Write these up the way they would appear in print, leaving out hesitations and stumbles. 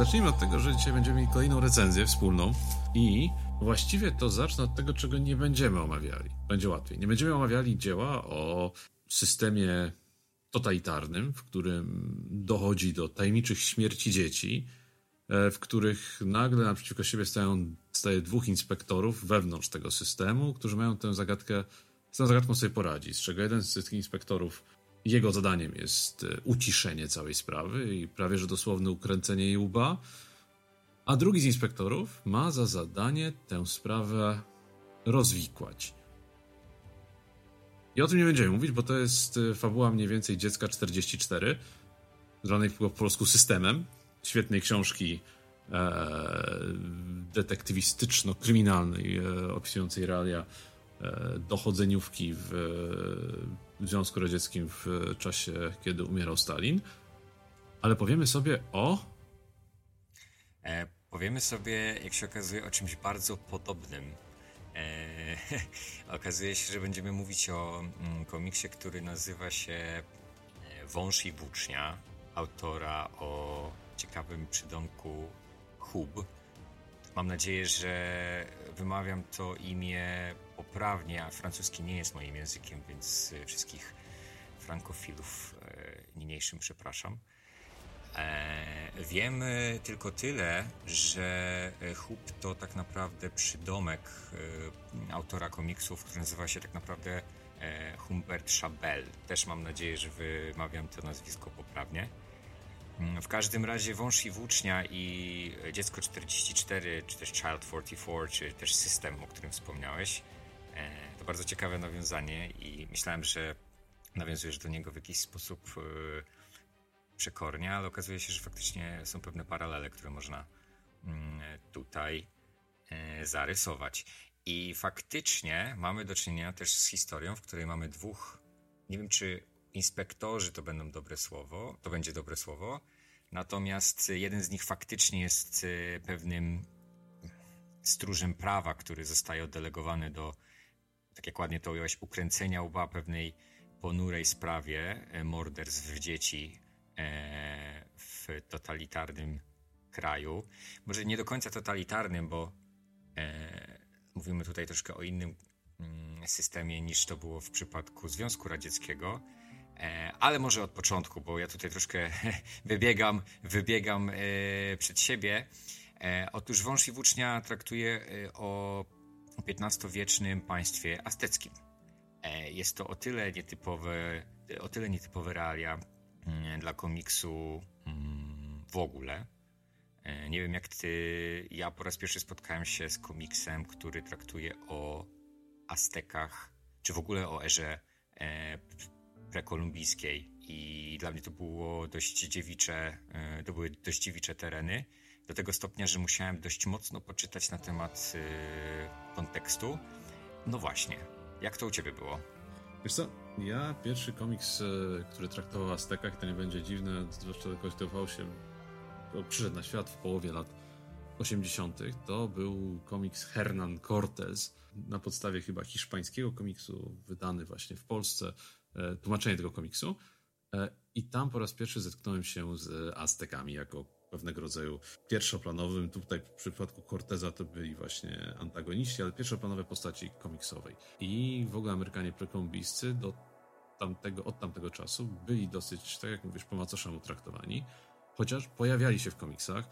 Zacznijmy od tego, że dzisiaj będziemy mieli kolejną recenzję wspólną i właściwie to zacznę od tego, czego nie będziemy omawiali. Będzie łatwiej. Nie będziemy omawiali dzieła o systemie totalitarnym, w którym dochodzi do tajemniczych śmierci dzieci, w których nagle naprzeciwko siebie staje dwóch inspektorów wewnątrz tego systemu, którzy mają tę zagadkę, z tą zagadką sobie poradzić, z czego jeden z tych inspektorów, jego zadaniem jest uciszenie całej sprawy i prawie że dosłowne ukręcenie jej łba, a drugi z inspektorów ma za zadanie tę sprawę rozwikłać. I o tym nie będziemy mówić, bo to jest fabuła mniej więcej Dziecka 44, zwanej po polsku Systemem, świetnej książki detektywistyczno-kryminalnej, opisującej realia dochodzeniówki w Związku Radzieckim w czasie, kiedy umierał Stalin. Ale powiemy sobie o... Powiemy sobie, jak się okazuje, o czymś bardzo podobnym. Okazuje się, że będziemy mówić o komiksie, który nazywa się Wąż i Włócznia, autora o ciekawym przydomku Hub. Mam nadzieję, że wymawiam to imię poprawnie, a francuski nie jest moim językiem, więc wszystkich frankofilów niniejszym przepraszam. Wiemy tylko tyle, że Hub to tak naprawdę przydomek autora komiksów, który nazywa się tak naprawdę Humbert Chabelle. Też mam nadzieję, że wymawiam to nazwisko poprawnie. W każdym razie Wąż i Włócznia i Dziecko 44, czy też Child 44, czy też System, o którym wspomniałeś, to bardzo ciekawe nawiązanie i myślałem, że nawiązujesz do niego w jakiś sposób przekornie, ale okazuje się, że faktycznie są pewne paralele, które można tutaj zarysować. I faktycznie mamy do czynienia też z historią, w której mamy dwóch, nie wiem czy inspektorzy to będą dobre słowo, to będzie dobre słowo, natomiast jeden z nich faktycznie jest pewnym stróżem prawa, który zostaje oddelegowany do, tak jak ładnie to ująłeś, ukręcenia łba pewnej ponurej sprawie morderstw dzieci w totalitarnym kraju. Może nie do końca totalitarnym, bo mówimy tutaj troszkę o innym systemie niż to było w przypadku Związku Radzieckiego, ale może od początku, bo ja tutaj troszkę wybiegam przed siebie. Otóż Wąż i Włócznia traktuje o XV-wiecznym państwie azteckim. Jest to o tyle nietypowe realia dla komiksu w ogóle. Nie wiem jak ty, ja po raz pierwszy spotkałem się z komiksem, który traktuje o Aztekach, czy w ogóle o erze prekolumbijskiej i dla mnie to było dość dziewicze tereny, do tego stopnia, że musiałem dość mocno poczytać na temat kontekstu. No właśnie, jak to u ciebie było? Wiesz co, ja pierwszy komiks, który traktował o Aztekach, to nie będzie dziwne, zwłaszcza przyszedł na świat w połowie lat 80. To był komiks Hernán Cortés, na podstawie chyba hiszpańskiego komiksu, wydany właśnie w Polsce, tłumaczenie tego komiksu. I tam po raz pierwszy zetknąłem się z Aztekami jako pewnego rodzaju pierwszoplanowym, tutaj w przypadku Corteza to byli właśnie antagoniści, ale pierwszoplanowe postaci komiksowej. I w ogóle Amerykanie prekolumbijscy od tamtego czasu byli dosyć, tak jak mówisz, po macoszemu traktowani, chociaż pojawiali się w komiksach,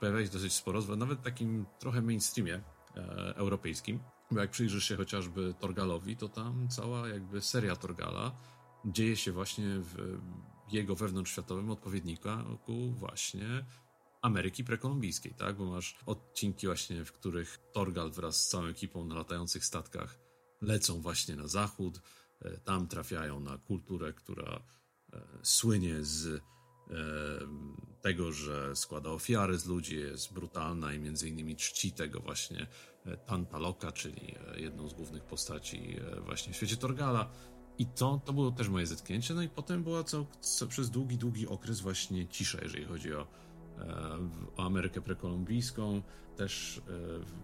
pojawiali się dosyć sporo, nawet w takim trochę mainstreamie europejskim, bo jak przyjrzysz się chociażby Thorgalowi, to tam cała jakby seria Thorgala dzieje się właśnie w jego wewnątrzświatowym odpowiedniku właśnie Ameryki prekolumbijskiej, tak? Bo masz odcinki właśnie, w których Thorgal wraz z całą ekipą na latających statkach lecą właśnie na zachód, tam trafiają na kulturę, która słynie z tego, że składa ofiary z ludzi, jest brutalna i między innymi czci tego właśnie Tantaloka, czyli jedną z głównych postaci właśnie w świecie Thorgala. I to było też moje zetknięcie. No i potem była przez długi okres właśnie cisza, jeżeli chodzi o Amerykę prekolumbijską. Też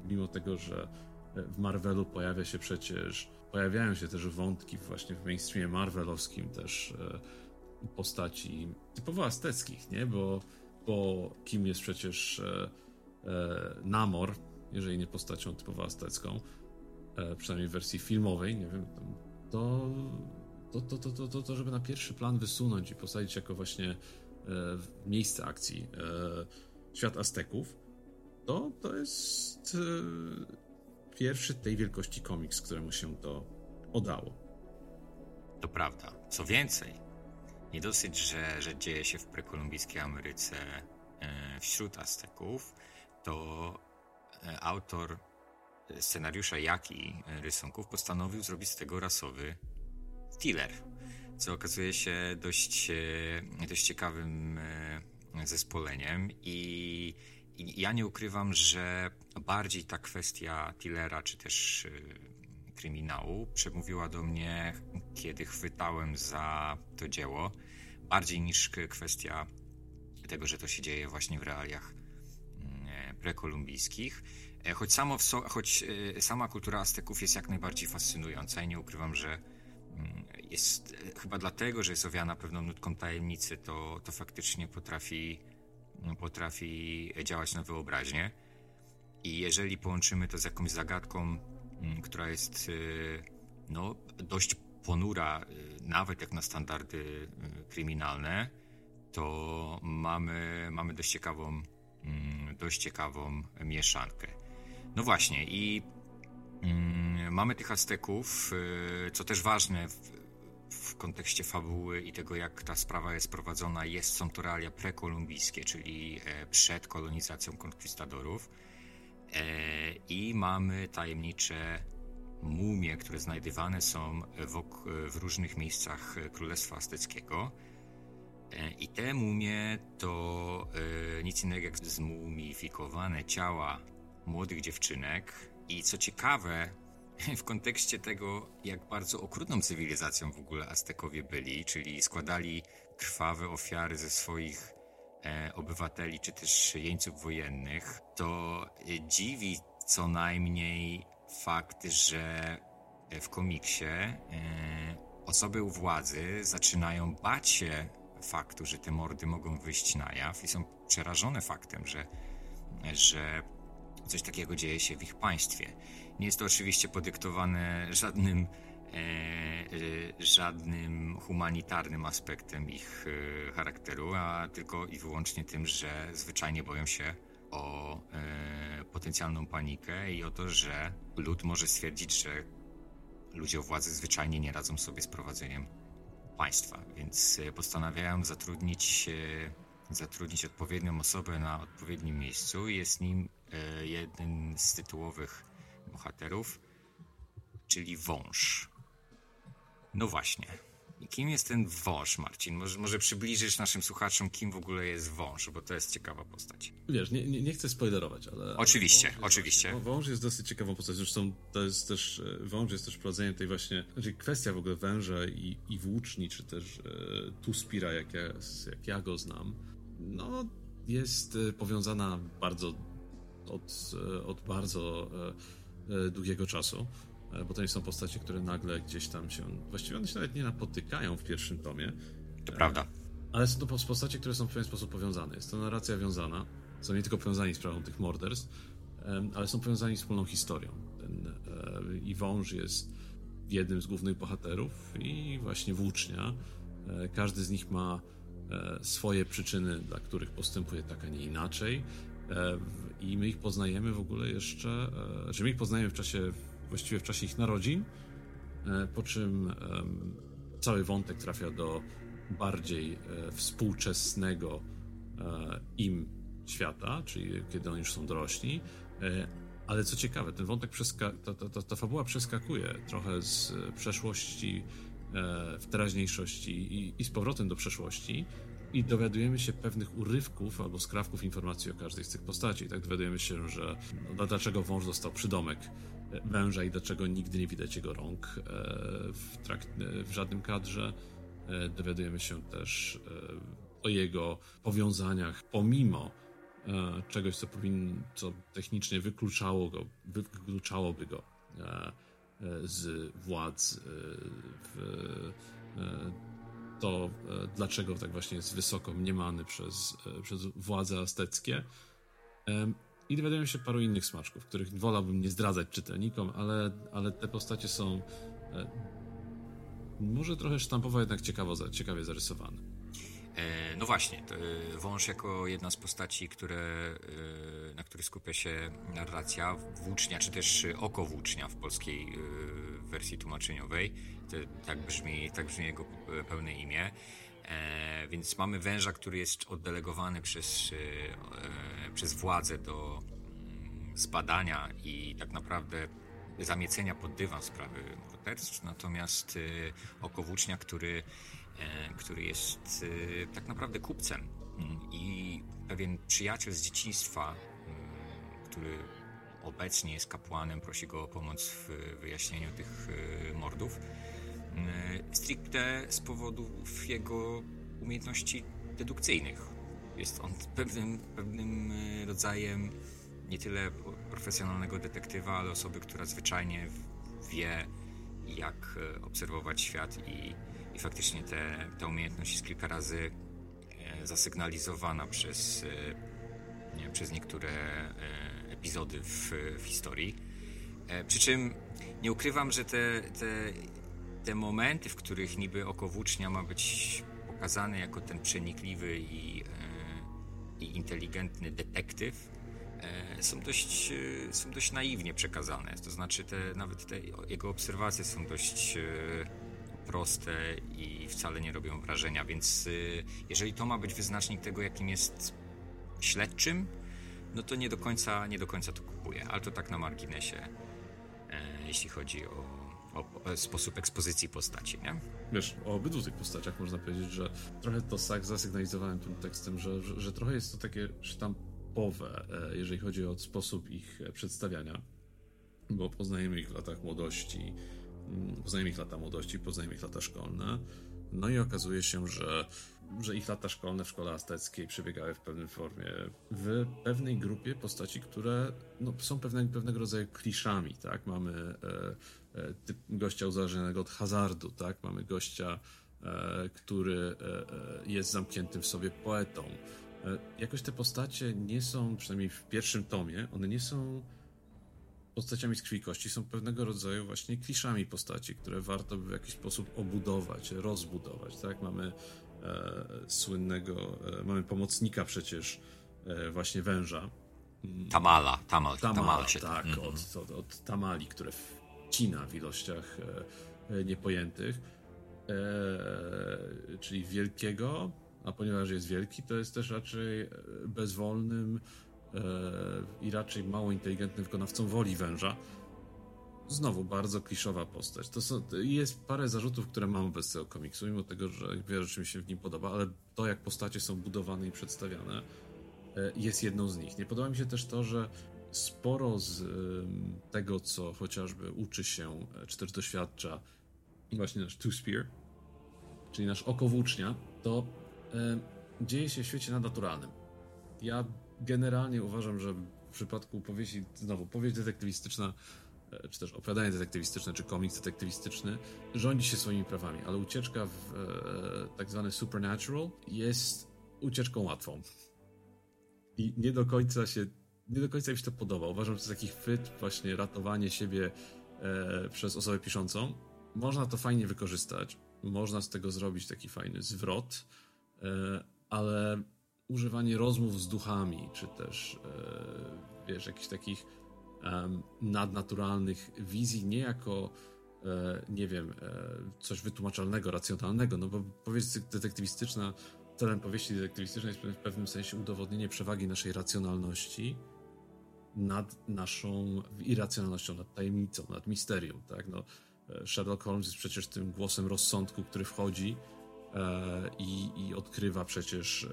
mimo tego, że w Marvelu pojawiają się też wątki właśnie w mainstreamie marvelowskim też postaci typowo azteckich, nie? Bo bo kim jest przecież Namor, jeżeli nie postacią typowo aztecką, przynajmniej w wersji filmowej, nie wiem, to żeby na pierwszy plan wysunąć i posadzić jako właśnie miejsce akcji świat Azteków, to jest pierwszy tej wielkości komiks, któremu się to udało. To prawda. Co więcej, nie dosyć, że dzieje się w prekolumbijskiej Ameryce wśród Azteków, to autor scenariusza, jak i rysunków postanowił zrobić z tego rasowy thriller, co okazuje się dość ciekawym zespoleniem i ja nie ukrywam, że bardziej ta kwestia thrillera czy też kryminału przemówiła do mnie, kiedy chwytałem za to dzieło, bardziej niż kwestia tego, że to się dzieje właśnie w realiach prekolumbijskich. Choć sama kultura Azteków jest jak najbardziej fascynująca i nie ukrywam, że jest chyba dlatego, że jest owiana pewną nutką tajemnicy, to faktycznie potrafi działać na wyobraźnię. I jeżeli połączymy to z jakąś zagadką, która jest dość ponura, nawet jak na standardy kryminalne, to mamy dość ciekawą mieszankę. No właśnie, i mamy tych Azteków, co też ważne w kontekście fabuły i tego, jak ta sprawa jest prowadzona, są to realia prekolumbijskie, czyli przed kolonizacją konkwistadorów. I mamy tajemnicze mumie, które znajdywane są w różnych miejscach Królestwa Azteckiego. I te mumie to nic innego jak zmumifikowane ciała młodych dziewczynek. I co ciekawe, w kontekście tego, jak bardzo okrutną cywilizacją w ogóle Aztekowie byli, czyli składali krwawe ofiary ze swoich obywateli czy też jeńców wojennych, to dziwi co najmniej fakt, że w komiksie osoby u władzy zaczynają bać się faktu, że te mordy mogą wyjść na jaw i są przerażone faktem, że coś takiego dzieje się w ich państwie. Nie jest to oczywiście podyktowane żadnym humanitarnym aspektem ich charakteru, a tylko i wyłącznie tym, że zwyczajnie boją się o potencjalną panikę i o to, że lud może stwierdzić, że ludzie o władzy zwyczajnie nie radzą sobie z prowadzeniem państwa, więc postanawiają zatrudnić odpowiednią osobę na odpowiednim miejscu. Jest nim jeden z tytułowych bohaterów, czyli wąż. No właśnie. I kim jest ten wąż, Marcin? Może przybliżysz naszym słuchaczom, kim w ogóle jest wąż, bo to jest ciekawa postać. Wiesz, nie chcę spoilerować, ale... Oczywiście. Wąż jest dosyć ciekawą postacią, zresztą to jest też... Wąż jest też prowadzeniem tej właśnie... Znaczy kwestia w ogóle węża i włóczni, czy też Tuspira, jak ja go znam, jest powiązana bardzo od bardzo długiego czasu, bo to nie są postacie, które nagle gdzieś tam się... Właściwie one się nawet nie napotykają w pierwszym tomie. To prawda. Ale są to postacie, które są w pewien sposób powiązane. Jest to narracja wiązana. Są nie tylko powiązani z sprawą tych morderstw, ale są powiązani wspólną historią. I wąż jest jednym z głównych bohaterów i właśnie włócznia. Każdy z nich ma swoje przyczyny, dla których postępuje tak, a nie inaczej. I my ich poznajemy w ogóle jeszcze... Znaczy my ich poznajemy właściwie w czasie ich narodzin, po czym cały wątek trafia do bardziej współczesnego im świata, czyli kiedy oni już są dorośli. Ale co ciekawe, ten wątek ta fabuła przeskakuje trochę z przeszłości w teraźniejszości i z powrotem do przeszłości i dowiadujemy się pewnych urywków albo skrawków informacji o każdej z tych postaci. I tak dowiadujemy się, że dlaczego wąż dostał przydomek węża i dlaczego nigdy nie widać jego rąk w żadnym kadrze. Dowiadujemy się też o jego powiązaniach, pomimo czegoś, co technicznie wykluczałoby go z władz w to, dlaczego tak właśnie jest wysoko mniemany przez władze azteckie. I dowiadują się paru innych smaczków, których wolałbym nie zdradzać czytelnikom, ale te postacie są może trochę sztampowo, jednak ciekawie zarysowane. No właśnie, wąż jako jedna z postaci, na których skupia się narracja, włócznia, czy też oko włócznia w polskiej wersji tłumaczeniowej. Tak brzmi jego pełne imię. Więc mamy węża, który jest oddelegowany przez władzę do zbadania i tak naprawdę zamiecenia pod dywan sprawy morderstw, natomiast oko włócznia, który jest tak naprawdę kupcem i pewien przyjaciel z dzieciństwa, który obecnie jest kapłanem, prosi go o pomoc w wyjaśnieniu tych mordów. Stricte z powodów jego umiejętności dedukcyjnych. Jest on pewnym rodzajem nie tyle profesjonalnego detektywa, ale osoby, która zwyczajnie wie, jak obserwować świat i faktycznie ta umiejętność jest kilka razy zasygnalizowana przez niektóre epizody w historii. Przy czym nie ukrywam, że te momenty, w których niby oko włócznia ma być pokazane jako ten przenikliwy i inteligentny detektyw, są dość naiwnie przekazane. To znaczy nawet te jego obserwacje są dość proste i wcale nie robią wrażenia, więc jeżeli to ma być wyznacznik tego, jakim jest śledczym, no to nie do końca to kupuję, ale to tak na marginesie, jeśli chodzi o sposób ekspozycji postaci, nie? Wiesz, o obydwu tych postaciach można powiedzieć, że trochę to zasygnalizowałem tym tekstem, że trochę jest to takie sztampowe, jeżeli chodzi o sposób ich przedstawiania, bo poznajemy ich w latach młodości, poznajemy ich lata szkolne, no i okazuje się, że ich lata szkolne w szkole azteckiej przebiegały w pewnej grupie postaci, które są pewnego rodzaju kliszami, tak? Mamy gościa uzależnionego od hazardu, tak? Mamy gościa, który jest zamkniętym w sobie poetą. Jakoś te postacie nie są, przynajmniej w pierwszym tomie, one nie są postaciami z krwi i kości, są pewnego rodzaju właśnie kliszami postaci, które warto by w jakiś sposób obudować, rozbudować, tak? Mamy mamy pomocnika przecież właśnie węża. Tamala się tak, od Tamali, które wcina w ilościach niepojętych, czyli wielkiego, a ponieważ jest wielki, to jest też raczej bezwolnym i raczej mało inteligentnym wykonawcą woli węża. Znowu bardzo kliszowa postać. Jest parę zarzutów, które mam wobec tego komiksu, mimo tego, że wiele rzeczy mi się w nim podoba, ale to, jak postacie są budowane i przedstawiane, jest jedną z nich. Nie podoba mi się też to, że sporo z tego, co chociażby uczy się, czy też doświadcza właśnie nasz Two-Spear, czyli nasz oko włócznia, to dzieje się w świecie nadnaturalnym. Ja generalnie uważam, że w przypadku powieści, znowu powieść detektywistyczna, czy też opowiadanie detektywistyczne, czy komiks detektywistyczny rządzi się swoimi prawami, ale ucieczka w tak zwany supernatural jest ucieczką łatwą. I nie do końca mi się to podoba. Uważam, że to jest taki chwyt, właśnie ratowanie siebie przez osobę piszącą. Można to fajnie wykorzystać, można z tego zrobić taki fajny zwrot, ale używanie rozmów z duchami, czy też jakichś takich nadnaturalnych wizji, nie jako coś wytłumaczalnego, racjonalnego, no bo powieść detektywistyczna, celem powieści detektywistycznej jest w pewnym sensie udowodnienie przewagi naszej racjonalności nad naszą irracjonalnością, nad tajemnicą, nad misterium, tak? No, Sherlock Holmes jest przecież tym głosem rozsądku, który wchodzi i odkrywa przecież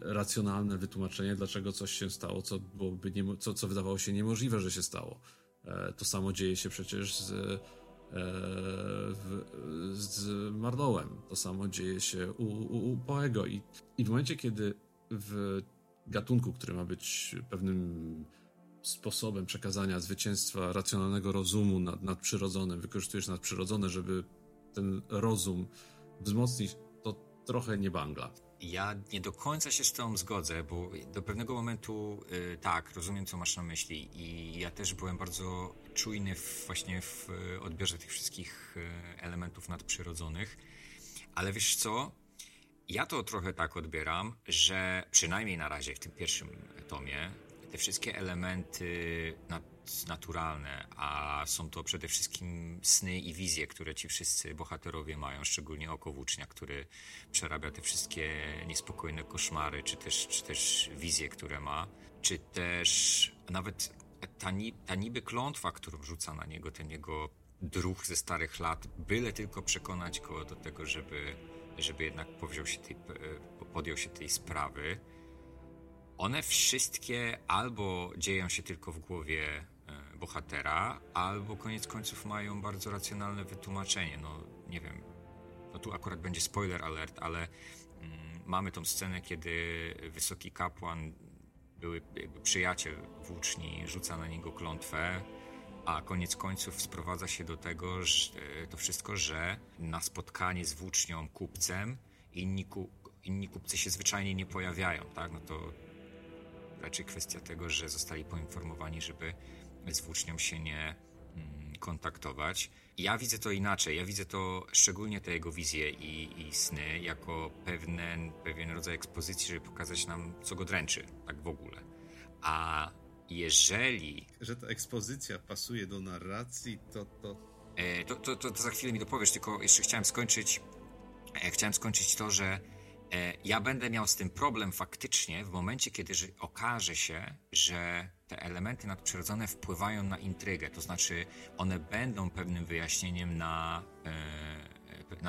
racjonalne wytłumaczenie, dlaczego coś się stało, co wydawało się niemożliwe, że się stało. To samo dzieje się przecież z Marlowe'em, to samo dzieje się u Poego. I w momencie, kiedy w gatunku, który ma być pewnym sposobem przekazania zwycięstwa racjonalnego rozumu nad nadprzyrodzonym, wykorzystujesz nadprzyrodzone, żeby ten rozum wzmocnić, trochę nie bangla. Ja nie do końca się z tą zgodzę, bo do pewnego momentu tak, rozumiem, co masz na myśli i ja też byłem bardzo czujny w odbiorze tych wszystkich elementów nadprzyrodzonych, ale wiesz co, ja to trochę tak odbieram, że przynajmniej na razie w tym pierwszym tomie te wszystkie elementy naturalne, a są to przede wszystkim sny i wizje, które ci wszyscy bohaterowie mają, szczególnie oko włócznia, który przerabia te wszystkie niespokojne koszmary, czy też wizje, które ma, czy też nawet ta niby klątwa, którą rzuca na niego ten jego druh ze starych lat, byle tylko przekonać go do tego, żeby jednak podjął się tej sprawy. One wszystkie albo dzieją się tylko w głowie bohatera, albo koniec końców mają bardzo racjonalne wytłumaczenie. No nie wiem, no tu akurat będzie spoiler alert, ale mamy tą scenę, kiedy wysoki kapłan, były jakby przyjaciel włóczni, rzuca na niego klątwę, a koniec końców sprowadza się do tego, że to wszystko, że na spotkanie z włócznią kupcem inni kupcy się zwyczajnie nie pojawiają, tak? No to raczej kwestia tego, że zostali poinformowani, żeby z włócznią się nie kontaktować. Ja widzę to inaczej. Ja widzę to, szczególnie te jego wizje i sny, jako pewien rodzaj ekspozycji, żeby pokazać nam, co go dręczy, tak w ogóle. A jeżeli... Że ta ekspozycja pasuje do narracji, to za chwilę mi dopowiesz, tylko jeszcze chciałem skończyć to, że ja będę miał z tym problem faktycznie w momencie, kiedy okaże się, że te elementy nadprzyrodzone wpływają na intrygę, to znaczy one będą pewnym wyjaśnieniem na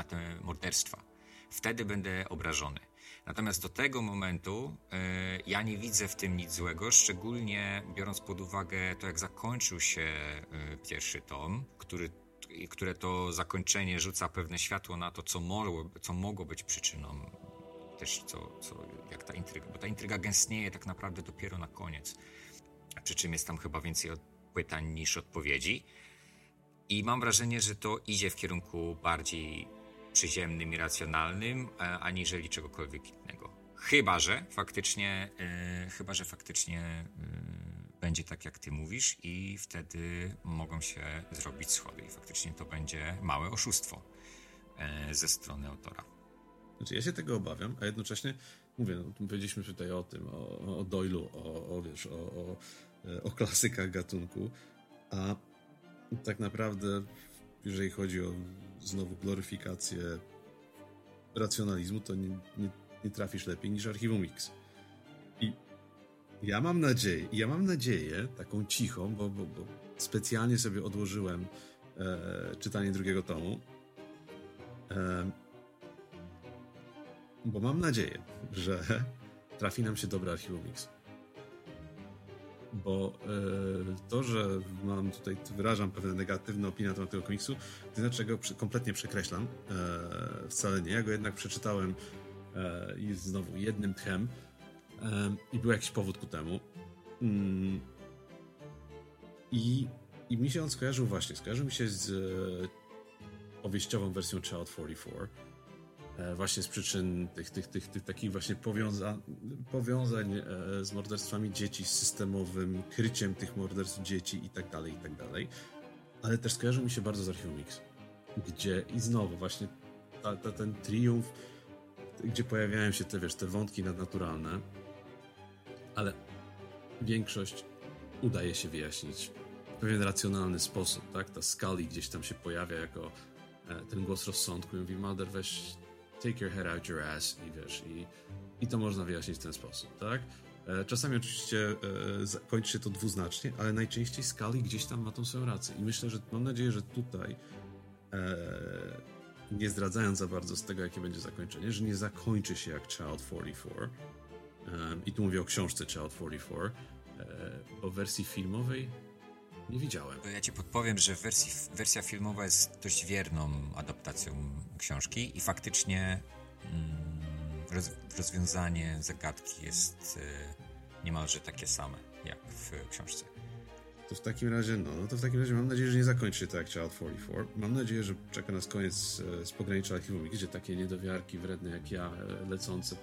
te morderstwa. Wtedy będę obrażony. Natomiast do tego momentu ja nie widzę w tym nic złego, szczególnie biorąc pod uwagę to, jak zakończył się pierwszy tom, które to zakończenie rzuca pewne światło na to, co mogło być przyczyną też, jak ta intryga, bo ta intryga gęstnieje tak naprawdę dopiero na koniec, przy czym jest tam chyba więcej pytań niż odpowiedzi i mam wrażenie, że to idzie w kierunku bardziej przyziemnym i racjonalnym, aniżeli czegokolwiek innego. Chyba, że faktycznie będzie tak, jak ty mówisz, i wtedy mogą się zrobić schody i faktycznie to będzie małe oszustwo ze strony autora. Znaczy, ja się tego obawiam, a jednocześnie mówię, no, powiedzieliśmy tutaj o tym, o Doyle'u, o klasykach gatunku, a tak naprawdę, jeżeli chodzi o znowu gloryfikację racjonalizmu, to nie trafisz lepiej niż Archiwum X. I ja mam nadzieję, taką cichą, bo specjalnie sobie odłożyłem czytanie drugiego tomu, bo mam nadzieję, że trafi nam się dobre Archiwum X. Bo to, że mam tutaj, wyrażam pewne negatywne opinie na temat tego komiksu, to znaczy, go kompletnie przekreślam. Wcale nie. Ja go jednak przeczytałem i znowu jednym tchem i był jakiś powód ku temu. I mi się on skojarzył mi się z powieściową wersją Child 44. Właśnie z przyczyn tych takich właśnie powiązań z morderstwami dzieci, z systemowym kryciem tych morderstw dzieci i tak dalej. Ale też skojarzył mi się bardzo z Archiwum X, gdzie i znowu właśnie ten triumf, gdzie pojawiają się te wątki nadnaturalne, ale większość udaje się wyjaśnić w pewien racjonalny sposób, tak? Ta Scully gdzieś tam się pojawia jako ten głos rozsądku i mówi: Mother, weź, take your head out your ass, i wiesz, i to można wyjaśnić w ten sposób, tak? Czasami oczywiście kończy się to dwuznacznie, ale najczęściej Scully gdzieś tam ma tą swoją rację i myślę, że mam nadzieję, że tutaj nie zdradzając za bardzo z tego, jakie będzie zakończenie, że nie zakończy się jak Child 44 i tu mówię o książce Child 44, bo w wersji filmowej nie widziałem. Ja ci podpowiem, że wersja filmowa jest dość wierną adaptacją książki i faktycznie rozwiązanie zagadki jest niemalże takie same jak w książce. To w takim razie mam nadzieję, że nie zakończy to jak Child 44. Mam nadzieję, że czeka nas koniec z pogranicza archiwum, gdzie takie niedowiarki wredne jak ja, lecące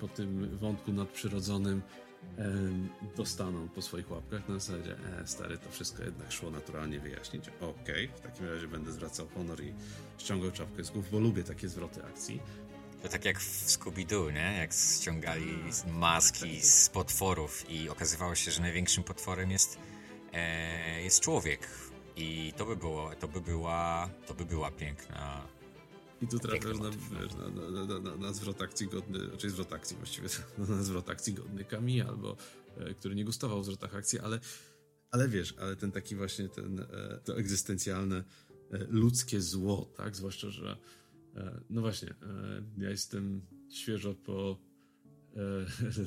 po tym wątku nadprzyrodzonym, dostaną po swoich łapkach na zasadzie stary, to wszystko jednak szło naturalnie wyjaśnić. Okej, w takim razie będę zwracał honor i ściągał czapkę z głów, bo lubię takie zwroty akcji. To tak jak w Scooby-Doo, nie? Jak ściągali maski z potworów i okazywało się, że największym potworem jest człowiek. I to by była piękna... I tu trafiasz na zwrot akcji godny, znaczy zwrot akcji właściwie, na zwrot akcji godny Camille, albo który nie gustował w zwrotach akcji, ale wiesz, ale ten taki właśnie, to egzystencjalne ludzkie zło, tak? Zwłaszcza, że no właśnie, ja jestem świeżo po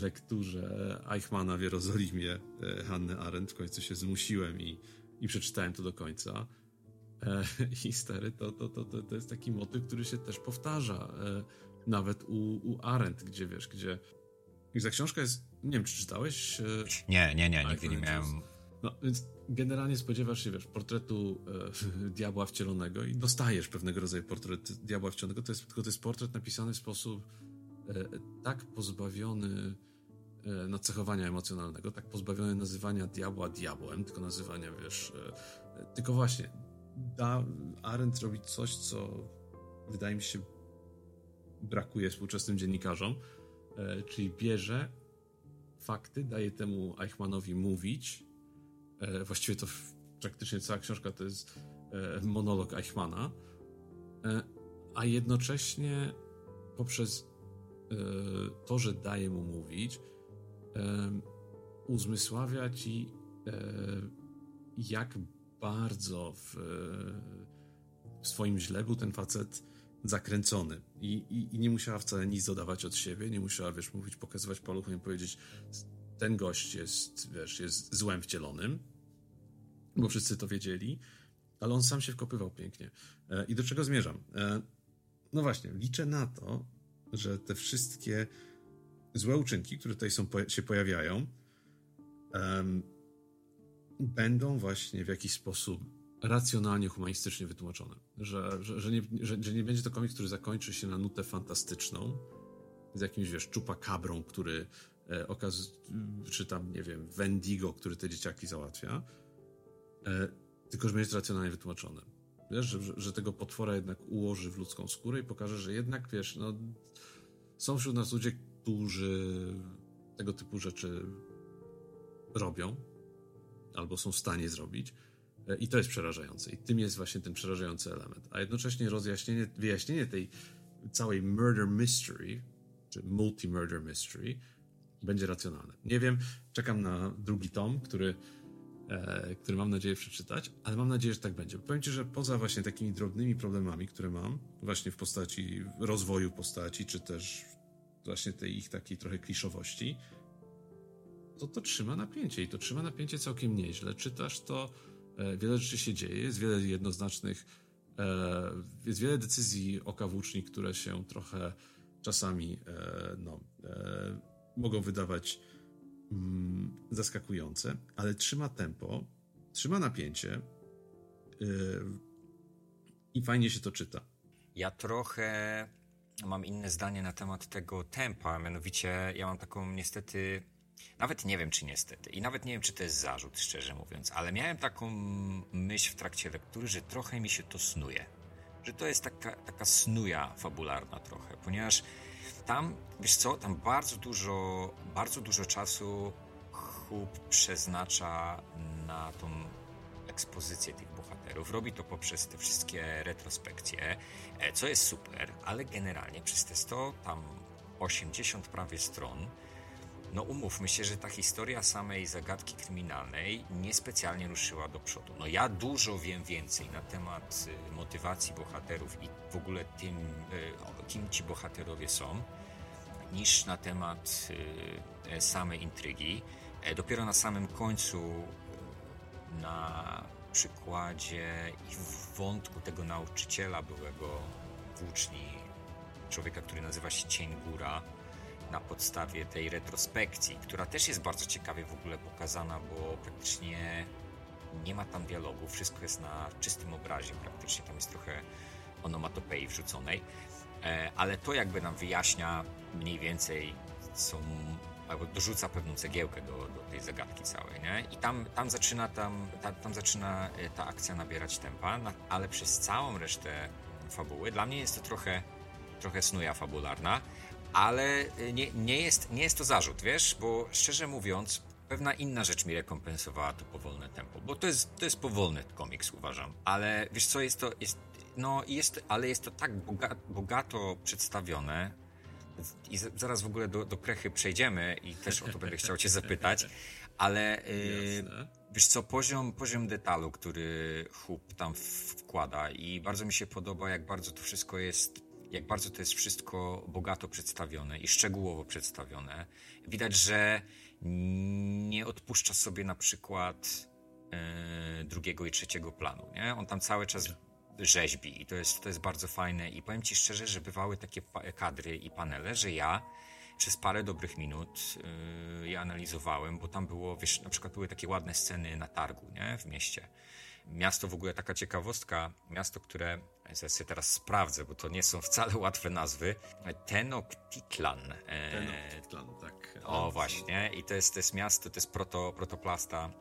lekturze Eichmanna w Jerozolimie Hanny Arendt, w końcu się zmusiłem i przeczytałem to do końca. I stary, to jest taki motyw, który się też powtarza nawet u Arendt, gdzie wiesz, gdzie... I ta książka jest... Nie wiem, czy czytałeś? Nie, nigdy nie miałem... No, więc generalnie spodziewasz się, wiesz, portretu diabła wcielonego i dostajesz pewnego rodzaju portret diabła wcielonego, to jest portret napisany w sposób tak pozbawiony nacechowania emocjonalnego, tak pozbawiony nazywania diabła diabłem, tylko nazywania, wiesz... Tylko właśnie, Arendt robi coś, co wydaje mi się brakuje współczesnym dziennikarzom, czyli bierze fakty, daje temu Eichmannowi mówić. Właściwie to praktycznie cała książka to jest monolog Eichmanna, a jednocześnie poprzez to, że daje mu mówić, uzmysławia ci, jak bardzo w swoim źle był ten facet zakręcony i nie musiała wcale nic dodawać od siebie, nie musiała, wiesz, mówić, pokazywać paluchem i powiedzieć: ten gość jest, wiesz, jest złem wcielonym, bo wszyscy to wiedzieli, ale on sam się wkopywał pięknie. I do czego zmierzam? No właśnie, liczę na to, że te wszystkie złe uczynki, które tutaj się pojawiają, będą właśnie w jakiś sposób racjonalnie, humanistycznie wytłumaczone. Że nie będzie to komiks, który zakończy się na nutę fantastyczną z jakimś, wiesz, czupakabrą, który czy tam, nie wiem, Wendigo, który te dzieciaki załatwia, tylko że będzie to racjonalnie wytłumaczone. Wiesz, że tego potwora jednak ułoży w ludzką skórę i pokaże, że jednak, wiesz, no, są wśród nas ludzie, którzy tego typu rzeczy robią albo są w stanie zrobić, i to jest przerażające. I tym jest właśnie ten przerażający element. A jednocześnie wyjaśnienie tej całej murder mystery, czy multi-murder mystery, będzie racjonalne. Nie wiem, czekam na drugi tom, który mam nadzieję przeczytać, ale mam nadzieję, że tak będzie. Powiem ci, że poza właśnie takimi drobnymi problemami, które mam, właśnie w postaci rozwoju postaci, czy też właśnie tej ich takiej trochę kliszowości, to trzyma napięcie i to trzyma napięcie całkiem nieźle. Czytasz to, wiele rzeczy się dzieje, jest wiele jednoznacznych, jest wiele decyzji oka włóczni, które się trochę czasami mogą wydawać zaskakujące, ale trzyma tempo, trzyma napięcie i fajnie się to czyta. Ja trochę mam inne zdanie na temat tego tempa, mianowicie ja mam taką niestety, nawet nie wiem czy niestety i nawet nie wiem czy to jest zarzut, szczerze mówiąc, ale miałem taką myśl w trakcie lektury, że trochę mi się to snuje, że to jest taka snuja fabularna trochę, ponieważ tam, wiesz co, tam bardzo dużo czasu Hub przeznacza na tą ekspozycję tych bohaterów. Robi to poprzez te wszystkie retrospekcje, co jest super, ale generalnie przez te 100, tam 80 prawie stron, no umówmy się, że ta historia samej zagadki kryminalnej niespecjalnie ruszyła do przodu. No ja dużo wiem więcej na temat motywacji bohaterów i w ogóle tym, kim ci bohaterowie są, niż na temat samej intrygi. Dopiero na samym końcu, na przykładzie i wątku tego nauczyciela byłego włóczni, człowieka, który nazywa się Cień Góra, na podstawie tej retrospekcji, która też jest bardzo ciekawie w ogóle pokazana, bo praktycznie nie ma tam dialogu, wszystko jest na czystym obrazie, praktycznie tam jest trochę onomatopei wrzuconej, ale to jakby nam wyjaśnia mniej więcej, co, albo dorzuca pewną cegiełkę do tej zagadki całej, nie? I tam zaczyna ta akcja nabierać tempa, ale przez całą resztę fabuły, dla mnie jest to trochę snuja fabularna, ale nie jest to zarzut, wiesz, bo szczerze mówiąc, pewna inna rzecz mi rekompensowała to powolne tempo, bo to jest powolny komiks, uważam, ale wiesz co, jest to tak bogato przedstawione i zaraz w ogóle do Krechy przejdziemy i też o to będę chciał cię zapytać, ale wiesz co, poziom detalu, który Hub tam wkłada i bardzo mi się podoba, jak bardzo to jest wszystko bogato przedstawione i szczegółowo przedstawione. Widać, że nie odpuszcza sobie na przykład drugiego i trzeciego planu, nie? On tam cały czas rzeźbi i to jest bardzo fajne i powiem ci szczerze, że bywały takie kadry i panele, że ja przez parę dobrych minut je analizowałem, bo tam było, wiesz, na przykład były takie ładne sceny na targu, nie? W mieście. Miasto w ogóle, taka ciekawostka, miasto, które, ja sobie teraz sprawdzę, bo to nie są wcale łatwe nazwy, Tenochtitlan. Tenochtitlan, tak. O, właśnie. I to jest miasto, to jest protoplasta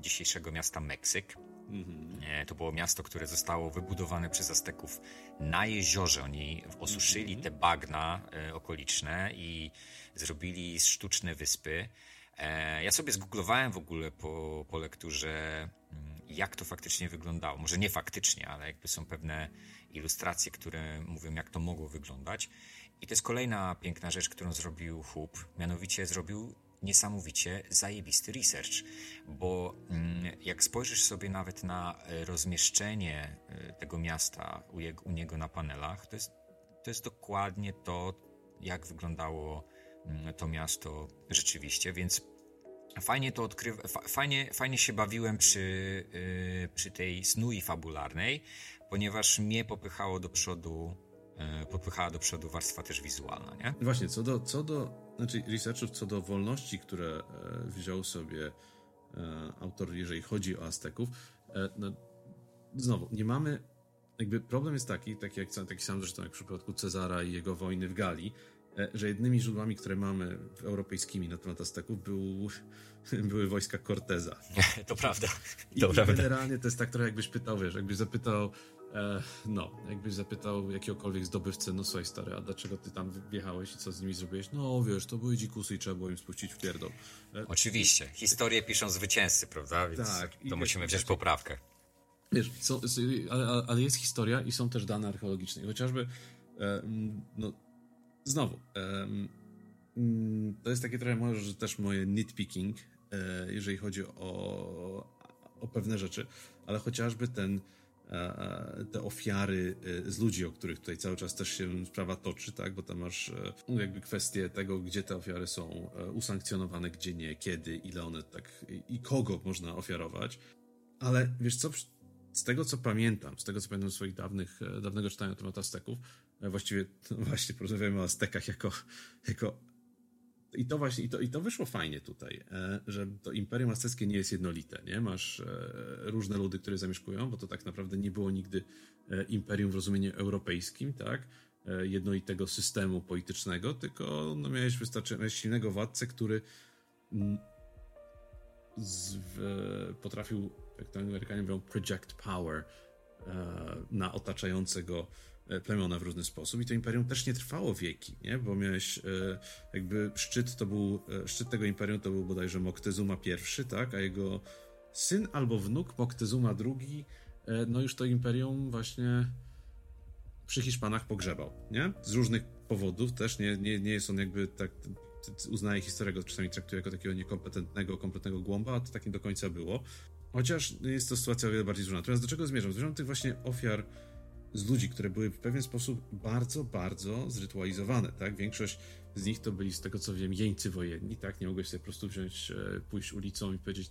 dzisiejszego miasta Meksyk. Mm-hmm. To było miasto, które zostało wybudowane przez Azteków na jeziorze. Oni osuszyli te bagna okoliczne i zrobili sztuczne wyspy. Ja sobie zgooglowałem w ogóle po lekturze, jak to faktycznie wyglądało. Może nie faktycznie, ale jakby są pewne ilustracje, które mówią, jak to mogło wyglądać. I to jest kolejna piękna rzecz, którą zrobił Hub. Mianowicie zrobił niesamowicie zajebisty research, bo jak spojrzysz sobie nawet na rozmieszczenie tego miasta u niego na panelach, to jest dokładnie to, jak wyglądało to miasto rzeczywiście, więc fajnie to fajnie się bawiłem przy tej snui fabularnej, ponieważ mnie popychała do przodu warstwa też wizualna, nie? Właśnie, znaczy researchów co do wolności, które wziął sobie autor, jeżeli chodzi o Azteków, no, znowu, nie mamy, jakby problem jest taki sam zresztą jak w przypadku Cezara i jego wojny w Galii, że jednymi źródłami, które mamy europejskimi na temat Azteków były wojska Corteza. To prawda. To prawda. Generalnie to jest tak trochę, jakbyś pytał, wiesz, jakbyś zapytał jakiegokolwiek zdobywcę, no słuchaj stary, a dlaczego ty tam wjechałeś i co z nimi zrobiłeś? No wiesz, to były dzikusy i trzeba było im spuścić w pierdol. Oczywiście. Historię piszą zwycięzcy, prawda? Więc tak. To musimy wziąć poprawkę. Wiesz, ale jest historia i są też dane archeologiczne. I chociażby znowu, to jest takie trochę może też moje nitpicking, jeżeli chodzi o pewne rzeczy, ale chociażby te ofiary z ludzi, o których tutaj cały czas też się sprawa toczy, tak? Bo tam masz jakby kwestię tego, gdzie te ofiary są usankcjonowane, gdzie nie, kiedy, ile one tak i kogo można ofiarować. Ale wiesz co, z tego co pamiętam swoich dawnego czytania na temat Azteków, właściwie właśnie porozmawiamy o Aztekach jako... I to wyszło fajnie tutaj, że to Imperium Azteckie nie jest jednolite, nie? Masz różne ludy, które zamieszkują, bo to tak naprawdę nie było nigdy imperium w rozumieniu europejskim, tak? Jednolitego systemu politycznego, tylko no, miałeś wystarczająco silnego władcę, który potrafił, jak to Amerykanie mówią, project power na otaczającego plemiona w różny sposób i to imperium też nie trwało wieki, nie? Bo miałeś jakby szczyt tego imperium to był bodajże Moctezuma I, tak? A jego syn albo wnuk Moctezuma II no już to imperium właśnie przy Hiszpanach pogrzebał, nie? Z różnych powodów też nie jest on jakby tak, uznaje historię, go czasami traktuje jako takiego niekompetentnego, kompletnego głąba, a to tak nie do końca było. Chociaż jest to sytuacja o wiele bardziej zróżna. Natomiast do czego zmierzam? Zmierzam tych właśnie ofiar z ludzi, które były w pewien sposób bardzo, bardzo zrytualizowane, tak? Większość z nich to byli, z tego co wiem, jeńcy wojenni, tak? Nie mogłeś sobie po prostu wziąć, pójść ulicą i powiedzieć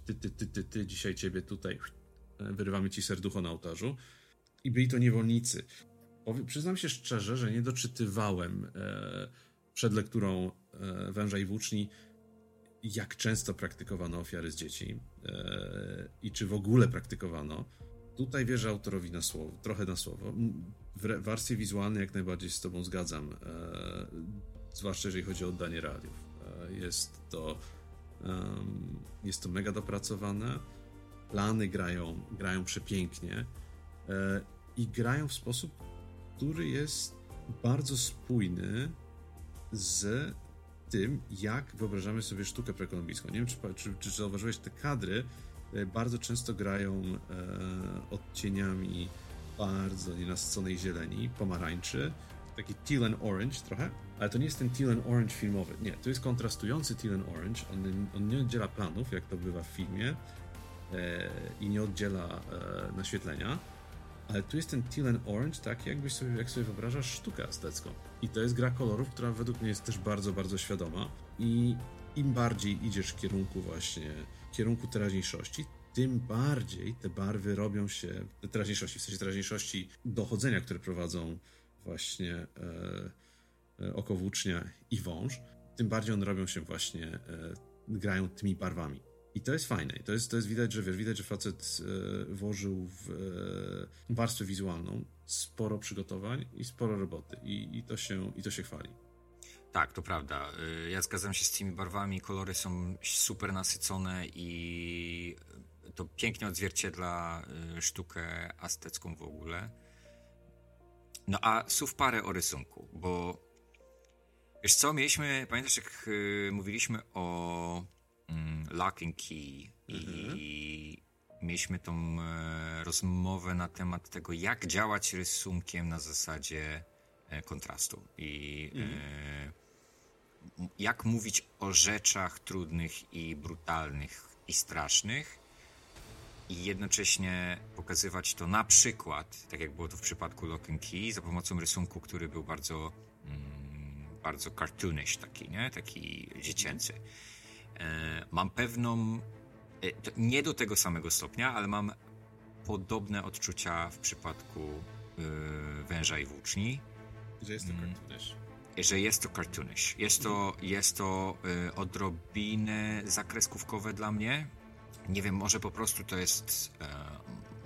ty, dzisiaj ciebie tutaj wyrywamy ci serducho na ołtarzu. I byli to niewolnicy. Przyznam się szczerze, że nie doczytywałem przed lekturą Węża i Włóczni, jak często praktykowano ofiary z dzieci i czy w ogóle praktykowano. Tutaj wierzę autorowi na słowo, trochę na słowo. W warstwie wizualnej jak najbardziej się z tobą zgadzam, zwłaszcza jeżeli chodzi o oddanie realiów. Jest to mega dopracowane, plany grają przepięknie i grają w sposób, który jest bardzo spójny z tym, jak wyobrażamy sobie sztukę prekolumbijską. Nie wiem, czy zauważyłeś, te kadry bardzo często grają odcieniami bardzo nienasyconej zieleni, pomarańczy, taki teal and orange trochę, ale to nie jest ten teal and orange filmowy, nie, to jest kontrastujący teal and orange, on nie oddziela planów, jak to bywa w filmie, i nie oddziela naświetlenia, ale tu jest ten teal and orange, tak jak sobie wyobrażasz sztukę aztecką. I to jest gra kolorów, która według mnie jest też bardzo, bardzo świadoma i im bardziej idziesz w kierunku teraźniejszości, tym bardziej te barwy robią się teraźniejszości, w sensie teraźniejszości dochodzenia, które prowadzą właśnie Okowłócznia i Wąż, tym bardziej one robią się właśnie, grają tymi barwami. I to jest fajne. I to jest widać, że wiesz, facet włożył w warstwę wizualną sporo przygotowań i sporo roboty. I to się chwali. Tak, to prawda. Ja zgadzam się z tymi barwami. Kolory są super nasycone i to pięknie odzwierciedla sztukę aztecką w ogóle. No a słów parę o rysunku, bo wiesz co, mieliśmy, pamiętasz jak mówiliśmy o Locke and Key i mieliśmy tą rozmowę na temat tego, jak działać rysunkiem na zasadzie kontrastu i jak mówić o rzeczach trudnych i brutalnych i strasznych i jednocześnie pokazywać to na przykład, tak jak było to w przypadku Locke and Key, za pomocą rysunku, który był bardzo bardzo cartoonish taki, nie? Taki dziecięcy. Mam pewną, nie do tego samego stopnia, ale mam podobne odczucia w przypadku Węża i Włóczni. Że jest to cartoonish. Jest to odrobinę zakreskówkowe dla mnie. Nie wiem, może po prostu to jest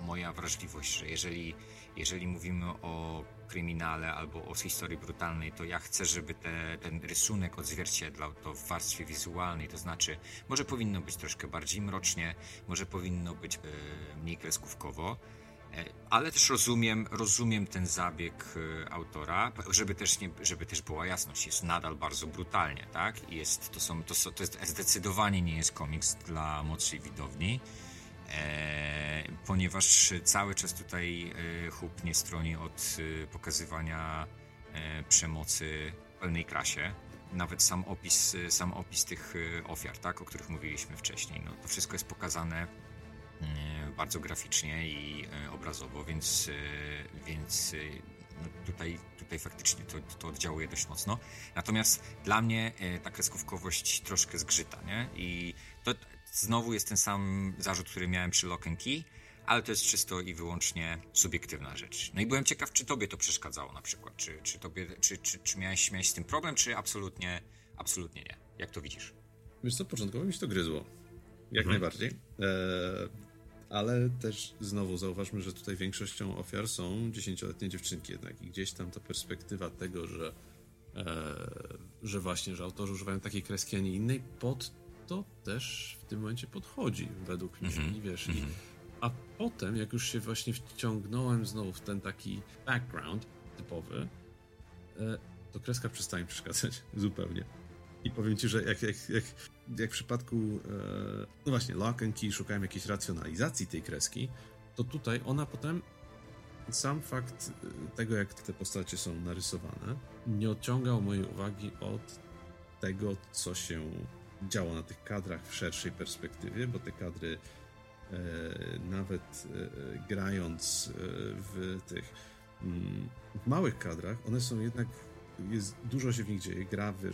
moja wrażliwość, że jeżeli mówimy o kryminale albo o historii brutalnej, to ja chcę, żeby ten rysunek odzwierciedlał to w warstwie wizualnej, to znaczy może powinno być troszkę bardziej mrocznie, może powinno być mniej kreskówkowo, ale też rozumiem ten zabieg autora, żeby też była jasność, jest nadal bardzo brutalnie, tak? To zdecydowanie nie jest komiks dla młodszej widowni, ponieważ cały czas tutaj Hub nie stroni od pokazywania przemocy w pełnej krasie. Nawet sam opis tych ofiar, tak, o których mówiliśmy wcześniej, no, to wszystko jest pokazane bardzo graficznie i obrazowo, więc no, tutaj faktycznie to oddziałuje dość mocno. Natomiast dla mnie ta kreskówkowość troszkę zgrzyta, nie? I to znowu jest ten sam zarzut, który miałem przy Locke and Key, ale to jest czysto i wyłącznie subiektywna rzecz. No i byłem ciekaw, czy tobie to przeszkadzało na przykład, czy miałeś z tym problem, czy absolutnie nie. Jak to widzisz? Wiesz co, początkowo mi się to gryzło. Jak najbardziej. Ale też znowu zauważmy, że tutaj większością ofiar są 10-letnie dziewczynki jednak i gdzieś tam ta perspektywa tego, że właśnie, że autorzy używają takiej kreski, a nie innej, pod to też w tym momencie podchodzi według mnie, i wiesz, a potem jak już się właśnie wciągnąłem znowu w ten taki background typowy, to kreska przestała mi przeszkadzać zupełnie. I powiem ci, że jak w przypadku no właśnie Locke and Key szukałem jakiejś racjonalizacji tej kreski, to tutaj ona potem, sam fakt tego, jak te postacie są narysowane, nie odciągał mojej uwagi od tego, co się działo na tych kadrach w szerszej perspektywie, bo te kadry nawet grając w tych małych kadrach, one są jednak, dużo się w nich dzieje,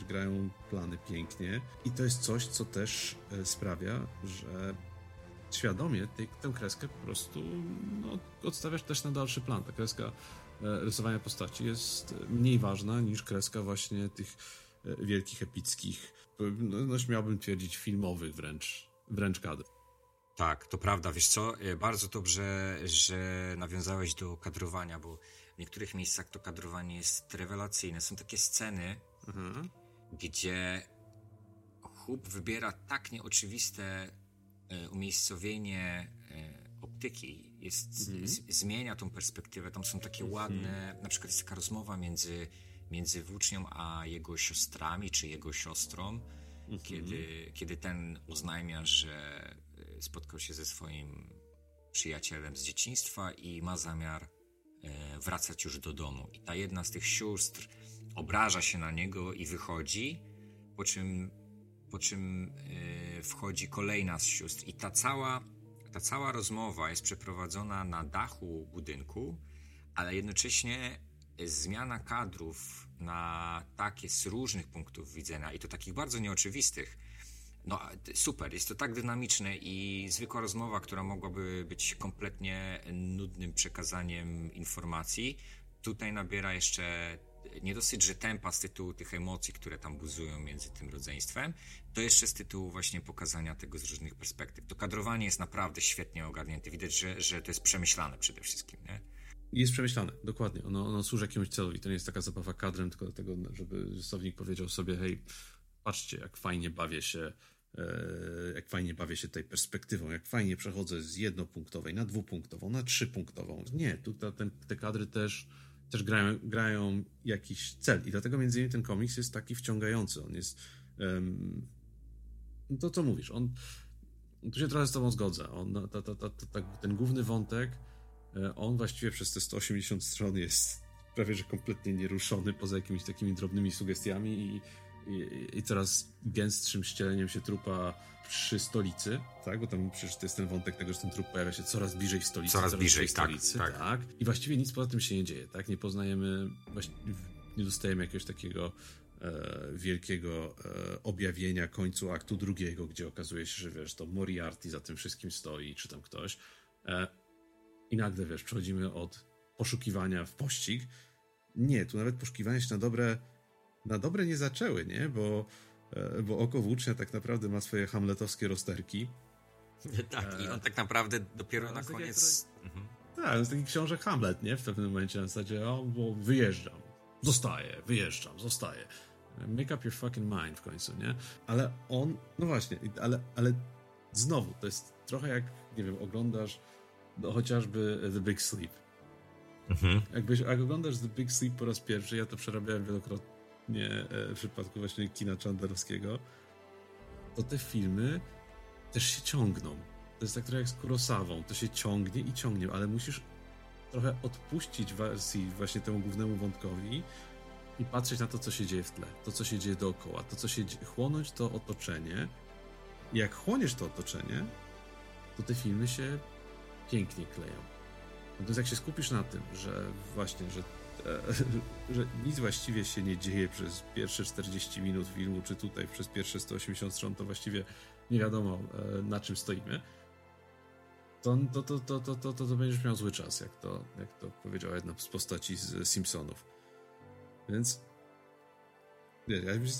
grają plany pięknie i to jest coś, co też sprawia, że świadomie tę kreskę po prostu odstawiasz też na dalszy plan. Ta kreska rysowania postaci jest mniej ważna niż kreska właśnie tych wielkich, epickich, no śmiałbym twierdzić filmowych wręcz kadr. Tak, to prawda, wiesz co, bardzo dobrze, że nawiązałeś do kadrowania, bo w niektórych miejscach to kadrowanie jest rewelacyjne. Są takie sceny, gdzie Hub wybiera tak nieoczywiste umiejscowienie optyki, zmienia tą perspektywę, tam są takie ładne, na przykład jest taka rozmowa między włócznią a jego siostrami, czy jego siostrą, kiedy ten oznajmia, że spotkał się ze swoim przyjacielem z dzieciństwa i ma zamiar wracać już do domu. I ta jedna z tych sióstr obraża się na niego i wychodzi, po czym wchodzi kolejna z sióstr. I ta cała rozmowa jest przeprowadzona na dachu budynku, ale jednocześnie zmiana kadrów na takie z różnych punktów widzenia i to takich bardzo nieoczywistych. No super, jest to tak dynamiczne i zwykła rozmowa, która mogłaby być kompletnie nudnym przekazaniem informacji, tutaj nabiera jeszcze nie dosyć, że tempa z tytułu tych emocji, które tam buzują między tym rodzeństwem, to jeszcze z tytułu właśnie pokazania tego z różnych perspektyw. To kadrowanie jest naprawdę świetnie ogarnięte. Widać, że to jest przemyślane przede wszystkim, nie? Jest przemyślane, dokładnie. Ono służy jakiemuś celowi. To nie jest taka zabawa kadrem, tylko do tego, żeby rysownik powiedział sobie: hej, patrzcie, jak fajnie bawię się tej perspektywą, jak fajnie przechodzę z jednopunktowej na dwupunktową, na trzypunktową. Nie, tutaj te kadry też grają jakiś cel i dlatego między innymi ten komiks jest taki wciągający. On jest... to co mówisz, tu się trochę z tobą zgodzę. Ten główny wątek, on właściwie przez te 180 stron jest prawie że kompletnie nieruszony poza jakimiś takimi drobnymi sugestiami i coraz gęstszym ścieleniem się trupa przy stolicy, tak? Bo tam przecież to jest ten wątek tego, że ten trup pojawia się coraz bliżej stolicy. Coraz bliżej stolicy, tak. I właściwie nic poza tym się nie dzieje, tak? Nie poznajemy, nie dostajemy jakiegoś takiego wielkiego objawienia końcu aktu drugiego, gdzie okazuje się, że wiesz, to Moriarty za tym wszystkim stoi, czy tam ktoś. I nagle, wiesz, przechodzimy od poszukiwania w pościg. Nie, tu nawet poszukiwania się na dobre nie zaczęły, nie? Bo oko włócznia tak naprawdę ma swoje hamletowskie rozterki. Tak, i on tak naprawdę dopiero na koniec... Tak, to jest taki książek Hamlet, nie? W pewnym momencie na zasadzie, bo wyjeżdżam, zostaję. Make up your fucking mind w końcu, nie? Ale on, no właśnie, ale znowu, to jest trochę jak, nie wiem, oglądasz chociażby The Big Sleep. Jak oglądasz The Big Sleep po raz pierwszy, ja to przerabiałem wielokrotnie, nie, w przypadku właśnie kina Chandlerowskiego, to te filmy też się ciągną. To jest tak trochę jak z Kurosawą, to się ciągnie i ciągnie, ale musisz trochę odpuścić wersji właśnie temu głównemu wątkowi i patrzeć na to, co się dzieje w tle, to, co się dzieje dookoła, to, co się dzieje, chłonąć to otoczenie. I jak chłoniesz to otoczenie, to te filmy się pięknie kleją. Natomiast jak się skupisz na tym, że właśnie, że nic właściwie się nie dzieje przez pierwsze 40 minut filmu, czy tutaj przez pierwsze 180 stron, to właściwie nie wiadomo, na czym stoimy, to będziesz miał zły czas, jak to powiedziała jedna z postaci z Simpsonów. Więc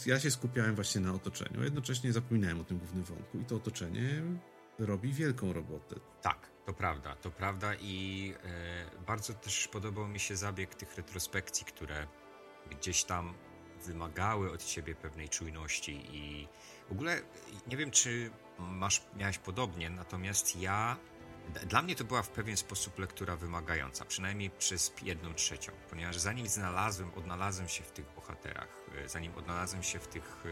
ja się skupiałem właśnie na otoczeniu, a jednocześnie zapominałem o tym głównym wątku i to otoczenie robi wielką robotę. Tak, to prawda i bardzo też podobał mi się zabieg tych retrospekcji, które gdzieś tam wymagały od ciebie pewnej czujności i w ogóle nie wiem, czy miałeś podobnie, natomiast dla mnie to była w pewien sposób lektura wymagająca, przynajmniej przez 1/3, ponieważ zanim odnalazłem się w tych bohaterach, zanim odnalazłem się w tych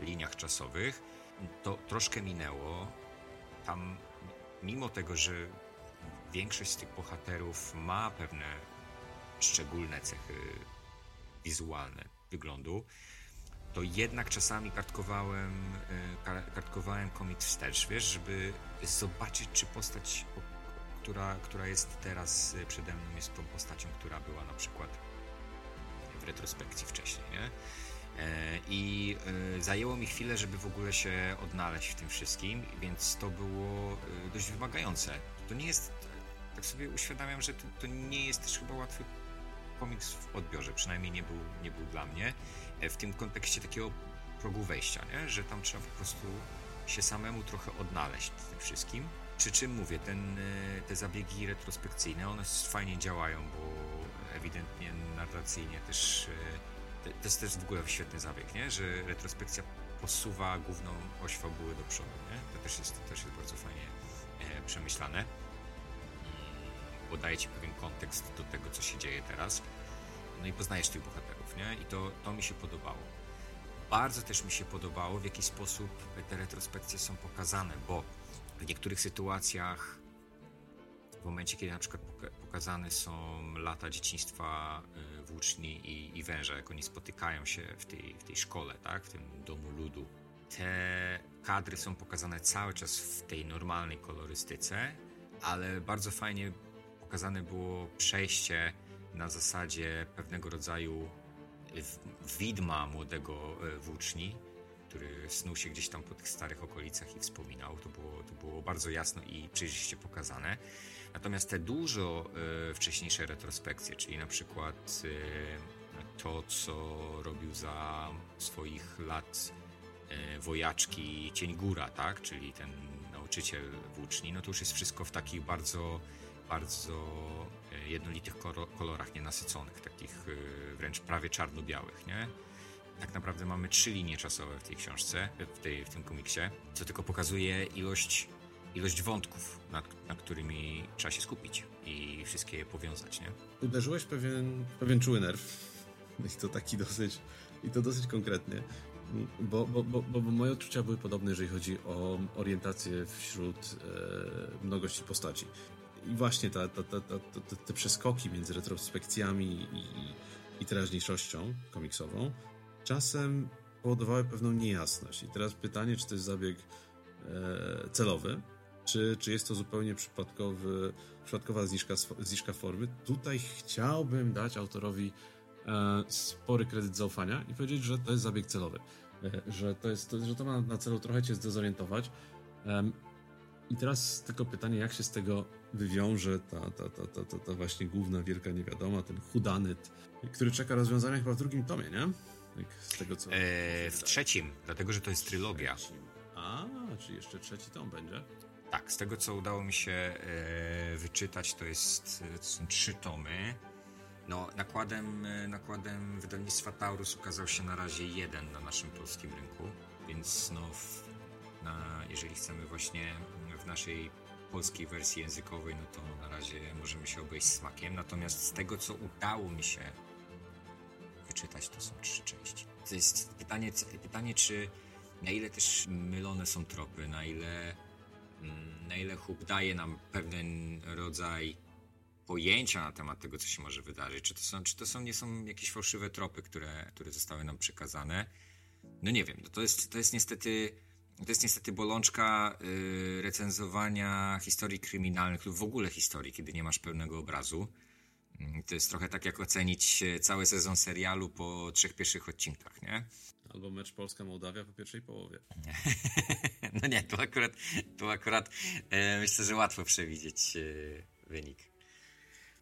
liniach czasowych, to troszkę minęło. Tam, mimo tego, że większość z tych bohaterów ma pewne szczególne cechy wizualne wyglądu, to jednak czasami kartkowałem komiks wstecz, wiesz, żeby zobaczyć, czy postać, która jest teraz przede mną, jest tą postacią, która była na przykład w retrospekcji wcześniej, nie? I zajęło mi chwilę, żeby w ogóle się odnaleźć w tym wszystkim, więc to było dość wymagające. To nie jest, tak sobie uświadamiam, że to nie jest też chyba łatwy komiks w odbiorze, przynajmniej nie był dla mnie, w tym kontekście takiego progu wejścia, nie? Że tam trzeba po prostu się samemu trochę odnaleźć w tym wszystkim. Przy czym mówię, te zabiegi retrospekcyjne, one fajnie działają, bo ewidentnie narracyjnie też, to jest też w ogóle świetny zabieg, nie? Że retrospekcja posuwa główną oś fabuły do przodu, nie? To też jest bardzo fajnie przemyślane, bo daje ci pewien kontekst do tego, co się dzieje teraz, no i poznajesz tych bohaterów, nie? I to mi się podobało. Bardzo też mi się podobało, w jaki sposób te retrospekcje są pokazane, bo w niektórych sytuacjach, w momencie, kiedy na przykład pokazane są lata dzieciństwa włóczni i węża, jak oni spotykają się w tej szkole, tak? W tym domu ludu, te kadry są pokazane cały czas w tej normalnej kolorystyce, ale bardzo fajnie pokazane było przejście na zasadzie pewnego rodzaju widma młodego włóczni, który snuł się gdzieś tam po tych starych okolicach i wspominał. To było bardzo jasno i przejrzyście pokazane. Natomiast te dużo wcześniejsze retrospekcje, czyli na przykład to, co robił za swoich lat wojaczki Cień Góra, tak? Czyli ten nauczyciel włóczni, no to już jest wszystko w takich bardzo, bardzo jednolitych kolorach, nienasyconych, takich wręcz prawie czarno-białych, nie? Tak naprawdę mamy 3 linie czasowe w tej książce, w tym komiksie, co tylko pokazuje ilość wątków, nad którymi trzeba się skupić i wszystkie je powiązać, nie? Uderzyłeś pewien czuły nerw. I to dosyć konkretnie. Bo moje odczucia były podobne, jeżeli chodzi o orientację wśród mnogości postaci. I właśnie te przeskoki między retrospekcjami i teraźniejszością komiksową czasem powodowały pewną niejasność. I teraz pytanie, czy to jest zabieg celowy, czy jest to zupełnie przypadkowa zniżka formy. Tutaj chciałbym dać autorowi spory kredyt zaufania i powiedzieć, że to jest zabieg celowy. Że to ma na celu trochę cię zdezorientować. I teraz tylko pytanie, jak się z tego wywiąże ta właśnie główna wielka niewiadoma, ten chudanyt, który czeka rozwiązania chyba w drugim tomie, nie? Z tego, co w trzecim, dlatego że to jest trylogia. A, czy jeszcze trzeci tom będzie? Tak, z tego co udało mi się wyczytać, to są 3 tomy. No, nakładem wydawnictwa Taurus ukazał się na razie 1 na naszym polskim rynku, więc no, jeżeli chcemy właśnie w naszej polskiej wersji językowej, no to na razie możemy się obejść smakiem. Natomiast z tego co udało mi się wyczytać, to są 3 części. To jest pytanie, czy na ile też mylone są tropy, na ile Hub daje nam pewien rodzaj pojęcia na temat tego, co się może wydarzyć. Czy to nie są jakieś fałszywe tropy, które zostały nam przekazane? No nie wiem. To jest niestety bolączka recenzowania historii kryminalnych lub w ogóle historii, kiedy nie masz pełnego obrazu. To jest trochę tak, jak ocenić cały sezon serialu po 3 pierwszych odcinkach, nie? Albo mecz Polska-Mołdawia po pierwszej połowie. No nie, tu akurat myślę, że łatwo przewidzieć wynik.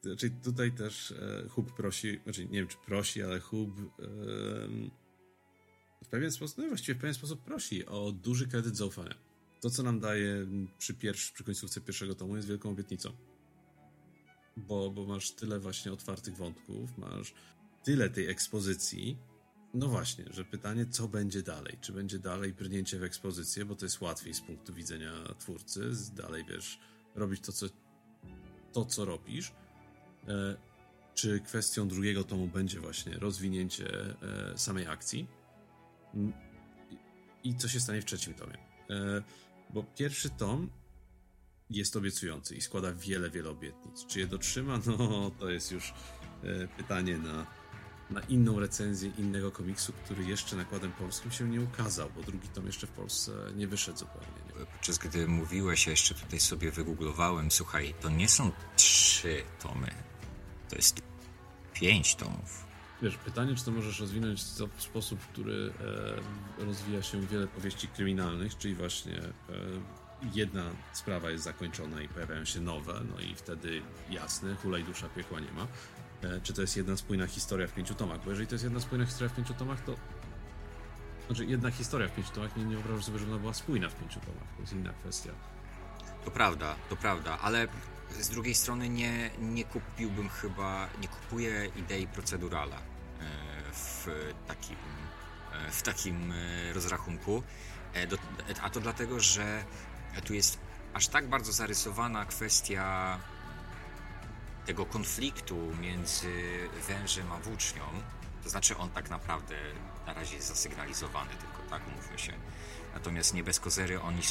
Znaczy tutaj też Hub prosi, znaczy nie wiem, czy prosi, ale Hub w pewien sposób prosi o duży kredyt zaufania. To, co nam daje przy końcówce pierwszego tomu, jest wielką obietnicą. Bo masz tyle właśnie otwartych wątków, masz tyle tej ekspozycji. No właśnie, że pytanie, co będzie dalej? Czy będzie dalej brnięcie w ekspozycję, bo to jest łatwiej z punktu widzenia twórcy, dalej wiesz, robić to, co robisz. Czy kwestią drugiego tomu będzie właśnie rozwinięcie samej akcji? I co się stanie w trzecim tomie? Bo pierwszy tom jest obiecujący i składa wiele, wiele obietnic. Czy je dotrzyma? No, to jest już pytanie na inną recenzję innego komiksu, który jeszcze nakładem polskim się nie ukazał, bo drugi tom jeszcze w Polsce nie wyszedł zupełnie. Nie? Podczas gdy mówiłeś, ja jeszcze tutaj sobie wygooglowałem, słuchaj, to nie są 3 tomy, to jest 5 tomów. Wiesz, pytanie, czy to możesz rozwinąć w sposób, który rozwija się wiele powieści kryminalnych, czyli właśnie jedna sprawa jest zakończona i pojawiają się nowe, no i wtedy jasne, hulaj dusza, piekła nie ma. czy to jest jedna spójna historia w 5 tomach, bo jeżeli to jest jedna spójna historia w 5 tomach, to znaczy jedna historia w 5 tomach, nie wyobrażam sobie, żeby ona była spójna w 5 tomach, to jest inna kwestia. To prawda, ale z drugiej strony nie kupuję idei procedurala w takim rozrachunku, a to dlatego, że tu jest aż tak bardzo zarysowana kwestia tego konfliktu między wężem a włócznią, to znaczy on tak naprawdę na razie jest zasygnalizowany, tylko tak, umówmy się. Natomiast nie bez kozery oni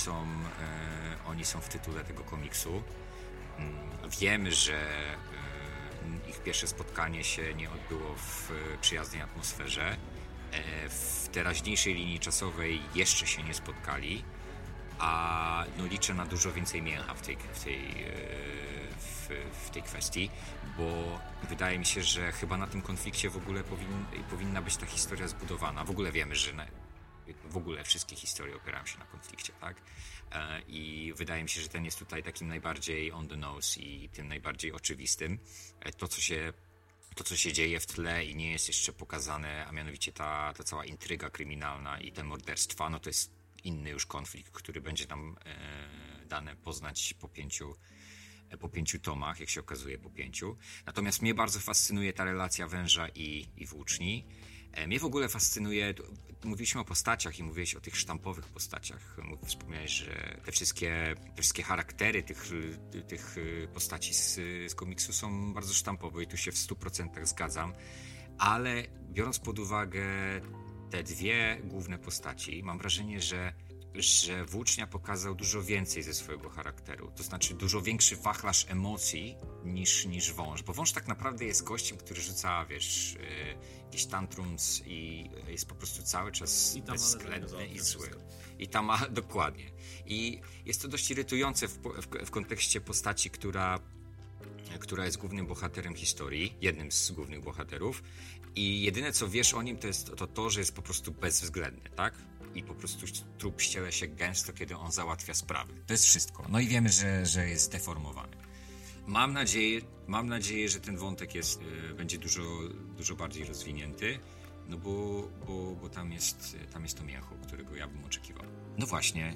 są w tytule tego komiksu. Wiemy, że ich pierwsze spotkanie się nie odbyło w przyjaznej atmosferze. W teraźniejszej linii czasowej jeszcze się nie spotkali, a no liczę na dużo więcej mięcha w tej kwestii, bo wydaje mi się, że chyba na tym konflikcie w ogóle powinna być ta historia zbudowana. W ogóle wiemy, że wszystkie historie opierają się na konflikcie, tak? I wydaje mi się, że ten jest tutaj takim najbardziej on the nose i tym najbardziej oczywistym. To, co się dzieje w tle i nie jest jeszcze pokazane, a mianowicie ta cała intryga kryminalna i te morderstwa, no to jest inny już konflikt, który będzie nam dane poznać po pięciu tomach, jak się okazuje, po 5. Natomiast mnie bardzo fascynuje ta relacja węża i włóczni. Mnie w ogóle fascynuje, mówiliśmy o postaciach i mówiłeś o tych sztampowych postaciach. Wspomniałeś, że te wszystkie charaktery tych postaci z komiksu są bardzo sztampowe i tu się w 100% zgadzam, ale biorąc pod uwagę te dwie główne postaci, mam wrażenie, że włócznia pokazał dużo więcej ze swojego charakteru, to znaczy dużo większy wachlarz emocji niż wąż, bo wąż tak naprawdę jest gościem, który rzuca, wiesz, jakiś tantrums i jest po prostu cały czas bezwzględny i zły. I tam ma, dokładnie. I jest to dość irytujące w kontekście postaci, która jest głównym bohaterem historii, jednym z głównych bohaterów, i jedyne co wiesz o nim to jest to, że jest po prostu bezwzględny, tak? I po prostu trup ściele się gęsto, kiedy on załatwia sprawy. To jest wszystko. No i wiemy, że jest deformowany. Mam nadzieję, że ten wątek będzie dużo bardziej rozwinięty, no bo tam jest to mięcho, którego ja bym oczekiwał. No właśnie,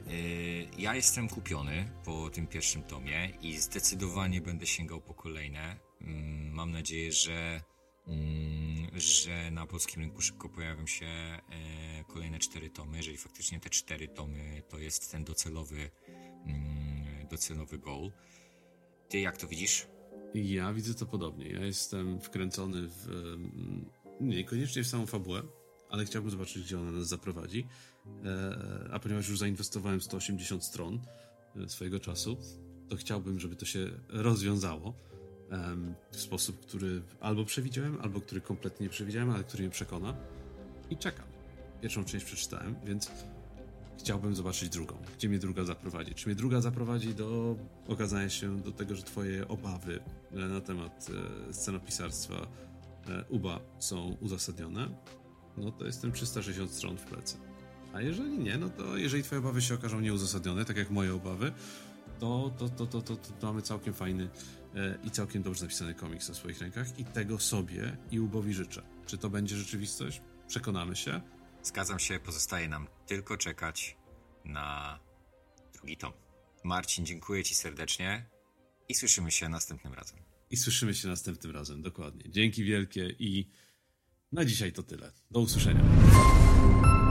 ja jestem kupiony po tym pierwszym tomie i zdecydowanie będę sięgał po kolejne. Mam nadzieję, że na polskim rynku szybko pojawią się kolejne 4 tomy, jeżeli faktycznie te 4 tomy to jest ten docelowy goal. Ty jak to widzisz? Ja widzę to podobnie. Ja jestem wkręcony niekoniecznie w samą fabułę, ale chciałbym zobaczyć, gdzie ona nas zaprowadzi. A ponieważ już zainwestowałem 180 stron swojego czasu, to chciałbym, żeby to się rozwiązało w sposób, który albo przewidziałem, albo który kompletnie nie przewidziałem, ale który mnie przekona, i czekam. Pierwszą część przeczytałem, więc chciałbym zobaczyć drugą. Gdzie mnie druga zaprowadzi? Czy mnie druga zaprowadzi do okazania się do tego, że twoje obawy na temat scenopisarstwa UBA są uzasadnione? No to jestem 360 stron w plecy. A jeżeli nie, no to jeżeli twoje obawy się okażą nieuzasadnione, tak jak moje obawy, to mamy całkiem fajny i całkiem dobrze napisany komiks na swoich rękach i tego sobie i UBOwi życzę. Czy to będzie rzeczywistość? Przekonamy się. Zgadzam się, pozostaje nam tylko czekać na 2. tom. Marcin, dziękuję ci serdecznie i słyszymy się następnym razem. Dokładnie. Dzięki wielkie i na dzisiaj to tyle. Do usłyszenia.